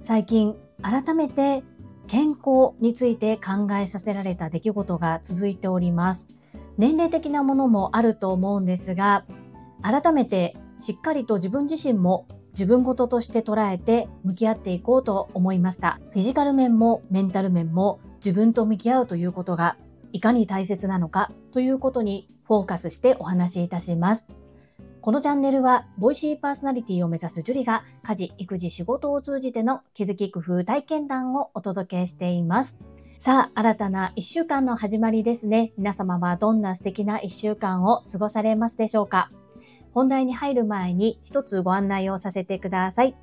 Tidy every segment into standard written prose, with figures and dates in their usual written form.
最近改めて健康について考えさせられた出来事が続いております。年齢的なものもあると思うんですが、改めてしっかりと自分自身も自分事として捉えて向き合っていこうと思いました。フィジカル面もメンタル面も自分と向き合うということがいかに大切なのかということにフォーカスしてお話しいたします。このチャンネルはボイシーパーソナリティを目指すジュリが家事・育児・仕事を通じての気づき工夫体験談をお届けしています。さあ、新たな1週間の始まりですね。皆様はどんな素敵な1週間を過ごされますでしょうか。本題に入る前に一つご案内をさせてください。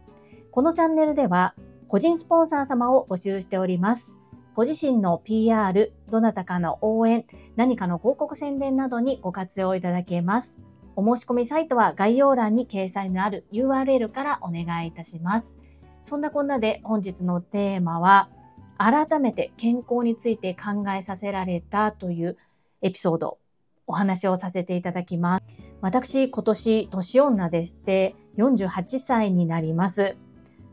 このチャンネルでは個人スポンサー様を募集しております。ご自身の PR、どなたかの応援、何かの広告宣伝などにご活用いただけます。お申し込みサイトは概要欄に掲載のある URL からお願いいたします。そんなこんなで本日のテーマは、改めて健康について考えさせられたというエピソード、お話をさせていただきます。私、今年年女でして48歳になります。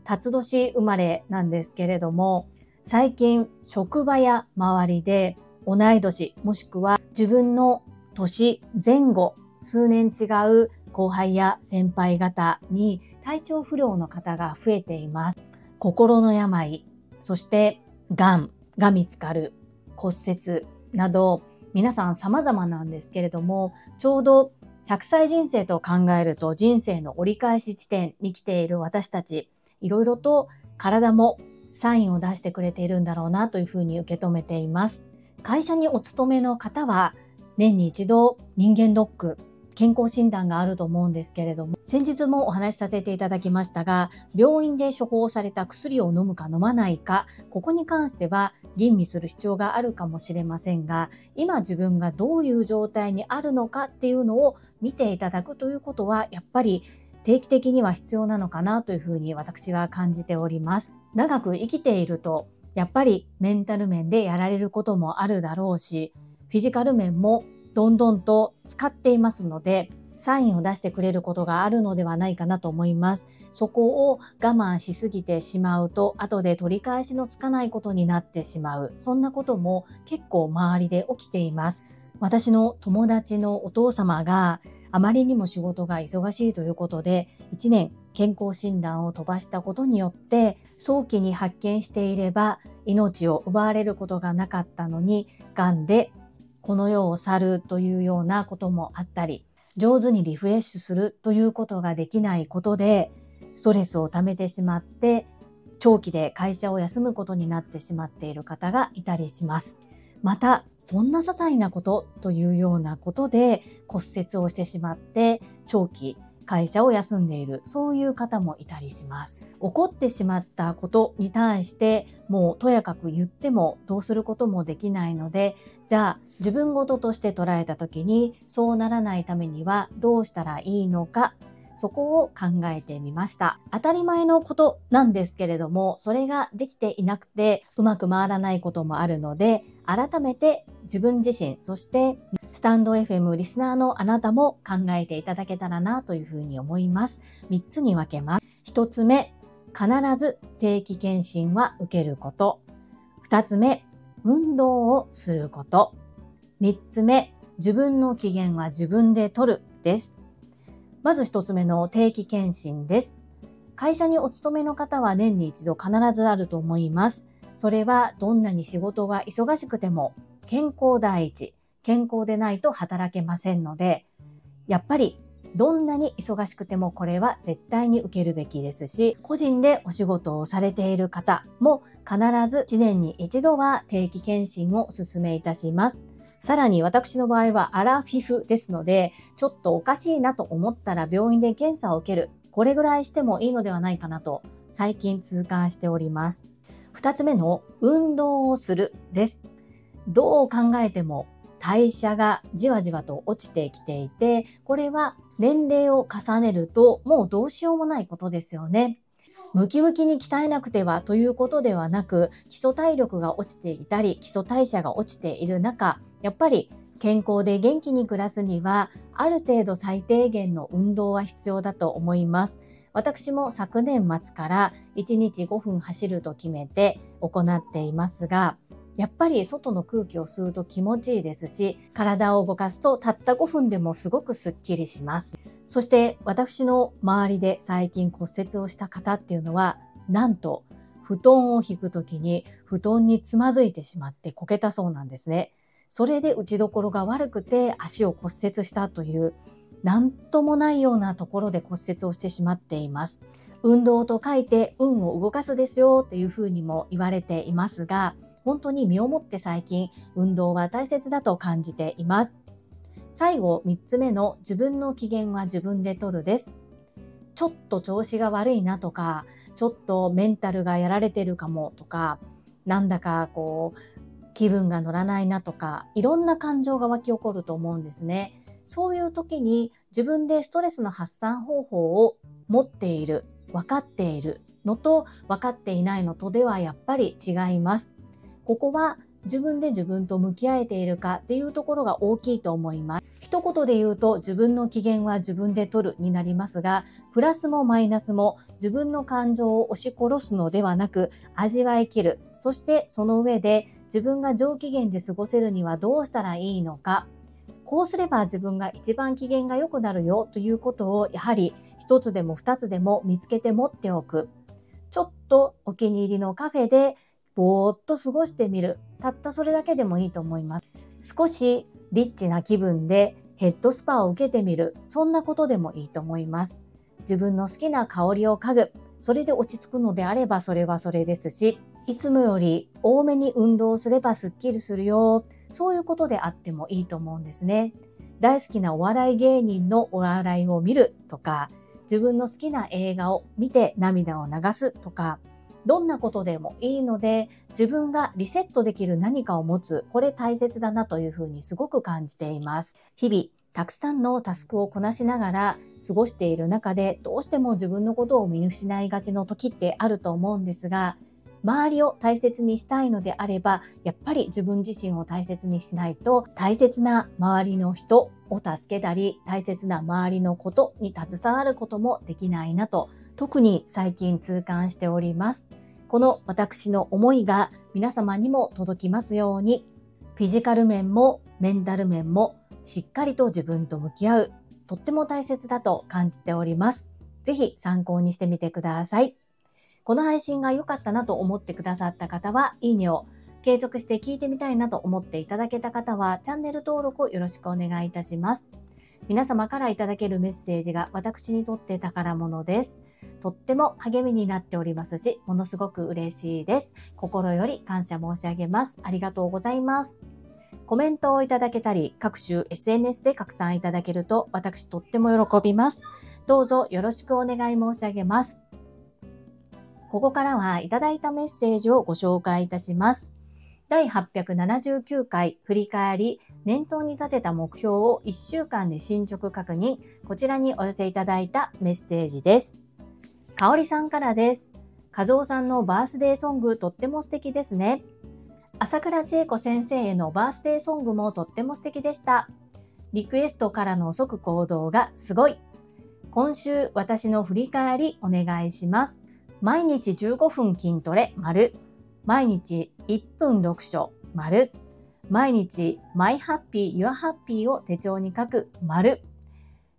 辰年生まれなんですけれども、最近職場や周りで同い年もしくは自分の年前後数年違う後輩や先輩方に体調不良の方が増えています。心の病、そして癌が見つかる、骨折など皆さん様々なんですけれども、ちょうど100歳人生と考えると人生の折り返し地点に来ている私たち、いろいろと体もサインを出してくれているんだろうなというふうに受け止めています。会社にお勤めの方は年に一度人間ドック、健康診断があると思うんですけれども、先日もお話しさせていただきましたが、病院で処方された薬を飲むか飲まないか、ここに関しては吟味する必要があるかもしれませんが、今自分がどういう状態にあるのかっていうのを見ていただくということは、やっぱり定期的には必要なのかなというふうに私は感じております。長く生きていると、やっぱりメンタル面でやられることもあるだろうし、フィジカル面もどんどんと使っていますので、サインを出してくれることがあるのではないかなと思います。そこを我慢しすぎてしまうと、後で取り返しのつかないことになってしまう。そんなことも結構周りで起きています。私の友達のお父様があまりにも仕事が忙しいということで、1年健康診断を飛ばしたことによって、早期に発見していれば命を奪われることがなかったのに、癌でこの世を去るというようなこともあったり、上手にリフレッシュするということができないことでストレスを溜めてしまって、長期で会社を休むことになってしまっている方がいたりします。また、そんな些細なことというようなことで骨折をしてしまって長期会社を休んでいる、そういう方もいたりします。怒ってしまったことに対してもうとやかく言ってもどうすることもできないので、じゃあ自分事として捉えた時にそうならないためにはどうしたらいいのか、そこを考えてみました。当たり前のことなんですけれども、それができていなくてうまく回らないこともあるので、改めて自分自身、そしてスタンド FM リスナーのあなたも考えていただけたらなというふうに思います。3つに分けます。1つ目、必ず定期検診は受けること。2つ目、運動をすること。3つ目、自分の機嫌は自分で取るです。まず1つ目の定期検診です。会社にお勤めの方は年に一度必ずあると思います。それはどんなに仕事が忙しくても健康第一、健康でないと働けませんので、やっぱりどんなに忙しくてもこれは絶対に受けるべきですし、個人でお仕事をされている方も必ず1年に一度は定期検診をお勧めいたします。さらに私の場合はアラフィフですので、ちょっとおかしいなと思ったら病院で検査を受ける。これぐらいしてもいいのではないかなと最近痛感しております。2つ目の運動をするです。どう考えても代謝がじわじわと落ちてきていて、これは年齢を重ねるともうどうしようもないことですよね。ムキムキに鍛えなくてはということではなく、基礎体力が落ちていたり基礎代謝が落ちている中、やっぱり健康で元気に暮らすにはある程度最低限の運動は必要だと思います。私も昨年末から1日5分走ると決めて行っていますが、やっぱり外の空気を吸うと気持ちいいですし、体を動かすとたった5分でもすごくすっきりします。そして私の周りで最近骨折をした方っていうのは、なんと布団を引くときに布団につまずいてしまってこけたそうなんですね。それで打ちどころが悪くて足を骨折したという、なんともないようなところで骨折をしてしまっています。運動と書いて運を動かすですよというふうにも言われていますが、本当に身をもって最近運動は大切だと感じています。最後3つ目の自分の機嫌は自分で取るです。ちょっと調子が悪いなとか、ちょっとメンタルがやられてるかもとか、なんだかこう気分が乗らないなとか、いろんな感情が湧き起こると思うんですね。そういう時に自分でストレスの発散方法を持っている、分かっているのと分かっていないのとではやっぱり違います。ここは自分で自分と向き合えているかっていうところが大きいと思います。一言で言うと自分の機嫌は自分で取るになりますが、プラスもマイナスも自分の感情を押し殺すのではなく味わい切る。そしてその上で自分が上機嫌で過ごせるにはどうしたらいいのか。こうすれば自分が一番機嫌が良くなるよということをやはり一つでも二つでも見つけて持っておく。ちょっとお気に入りのカフェでぼーっと過ごしてみる。たったそれだけでもいいと思います。少しリッチな気分でヘッドスパを受けてみる。そんなことでもいいと思います。自分の好きな香りを嗅ぐ。それで落ち着くのであればそれはそれですし、いつもより多めに運動すればすっきりするよ。そういうことであってもいいと思うんですね。大好きなお笑い芸人のお笑いを見るとか、自分の好きな映画を見て涙を流すとか、どんなことでもいいので自分がリセットできる何かを持つ、これ大切だなというふうにすごく感じています。日々たくさんのタスクをこなしながら過ごしている中で、どうしても自分のことを見失いがちの時ってあると思うんですが、周りを大切にしたいのであればやっぱり自分自身を大切にしないと、大切な周りの人を助けたり大切な周りのことに携わることもできないなと特に最近痛感しております。この私の思いが皆様にも届きますように、フィジカル面もメンタル面もしっかりと自分と向き合う、とっても大切だと感じております。ぜひ参考にしてみてください。この配信が良かったなと思ってくださった方はいいねを、継続して聞いてみたいなと思っていただけた方はチャンネル登録をよろしくお願いいたします。皆様からいただけるメッセージが私にとって宝物です。とっても励みになっておりますし、ものすごく嬉しいです。心より感謝申し上げます。ありがとうございます。コメントをいただけたり各種 SNS で拡散いただけると私とっても喜びます。どうぞよろしくお願い申し上げます。ここからはいただいたメッセージをご紹介いたします。第879回振り返り、念頭に立てた目標を1週間で進捗確認、こちらにお寄せいただいたメッセージです。かおりさんからです。かぞうさんのバースデーソングとっても素敵ですね。朝倉千恵子先生へのバースデーソングもとっても素敵でした。リクエストからの即行動がすごい。今週私の振り返りお願いします。毎日15分筋トレ、丸。毎日1分読書、丸。毎日マイハッピー、ユアハッピーを手帳に書く、丸。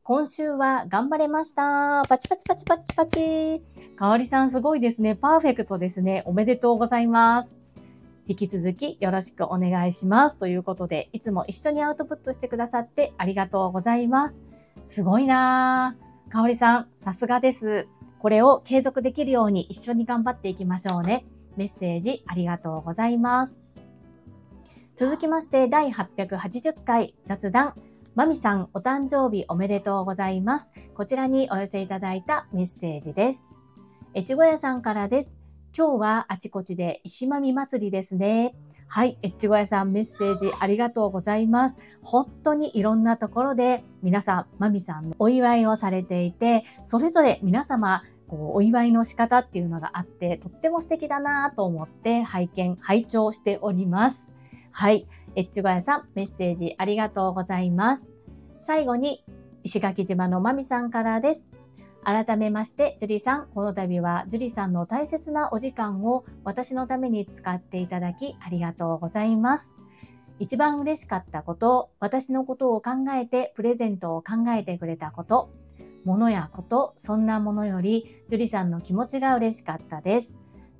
今週は頑張れました。パチパチパチパチパチ。かおりさんすごいですね。パーフェクトですね。おめでとうございます。引き続きよろしくお願いします。ということで、いつも一緒にアウトプットしてくださってありがとうございます。すごいなぁ。かおりさん、さすがです。これを継続できるように一緒に頑張っていきましょうね。メッセージありがとうございます。続きまして第880回雑談、まみさんお誕生日おめでとうございます。こちらにお寄せいただいたメッセージです。越後屋さんからです。今日はあちこちで石まみ祭りですね。はい、越後屋さんメッセージありがとうございます。本当にいろんなところで皆さん、まみさんのお祝いをされていて、それぞれ皆様お祝いの仕方っていうのがあってとっても素敵だなと思って拝見拝聴しております。はい、越後屋さん、メッセージありがとうございます。最後に石垣島のまみさんからです。改めましてジュリさん、この度はジュリさんの大切なお時間を私のために使っていただきありがとうございます。一番嬉しかったこと、私のことを考えてプレゼントを考えてくれたこと、物やこと、そんなものよりジュリさんの気持ちが嬉しかったです。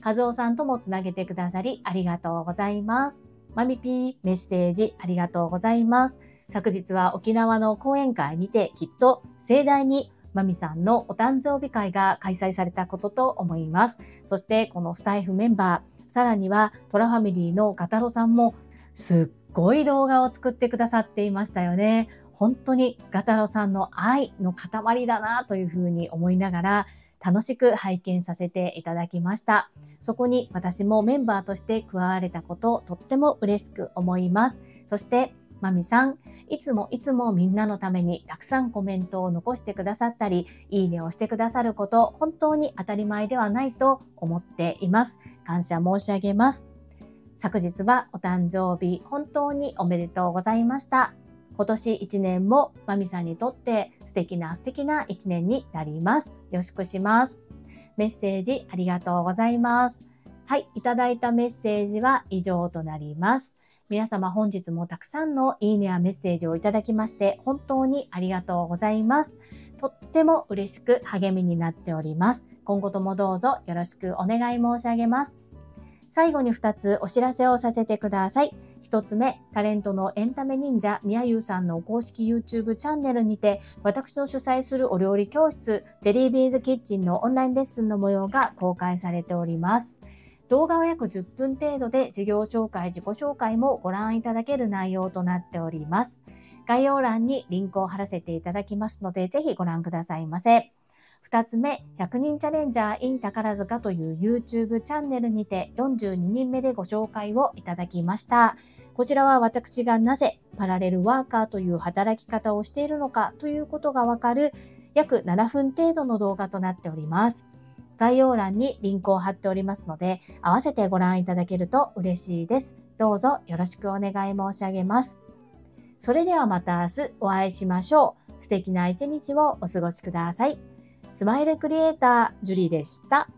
和夫さんともつなげてくださりありがとうございます。マミピー、メッセージありがとうございます。昨日は沖縄の講演会にてきっと盛大にまみさんのお誕生日会が開催されたことと思います。そしてこのスタイフメンバー、さらにはトラファミリーのガタロさんもすっごい動画を作ってくださっていましたよね。本当にガタロさんの愛の塊だなというふうに思いながら楽しく拝見させていただきました。そこに私もメンバーとして加われたことをとっても嬉しく思います。そしてまみさん、いつもいつもみんなのためにたくさんコメントを残してくださったり、いいねをしてくださること、本当に当たり前ではないと思っています。感謝申し上げます。昨日はお誕生日本当におめでとうございました。今年1年もまみさんにとって素敵な1年になります。よろしくします。メッセージありがとうございます。はい、いただいたメッセージは以上となります。皆様本日もたくさんのいいねやメッセージをいただきまして本当にありがとうございます。とっても嬉しく励みになっております。今後ともどうぞよろしくお願い申し上げます。最後に2つお知らせをさせてください。1つ目、タレントのエンタメ忍者みやゆうさんの公式 YouTube チャンネルにて、私の主催するお料理教室ジェリービーンズキッチンのオンラインレッスンの模様が公開されております。動画は約10分程度で事業紹介、自己紹介もご覧いただける内容となっております。概要欄にリンクを貼らせていただきますので、ぜひご覧くださいませ。2つ目、100人チャレンジャー in 宝塚という YouTube チャンネルにて42人目でご紹介をいただきました。こちらは私がなぜパラレルワーカーという働き方をしているのかということがわかる約7分程度の動画となっております。概要欄にリンクを貼っておりますので、合わせてご覧いただけると嬉しいです。どうぞよろしくお願い申し上げます。それではまた明日お会いしましょう。素敵な一日をお過ごしください。スマイルクリエイタージュリでした。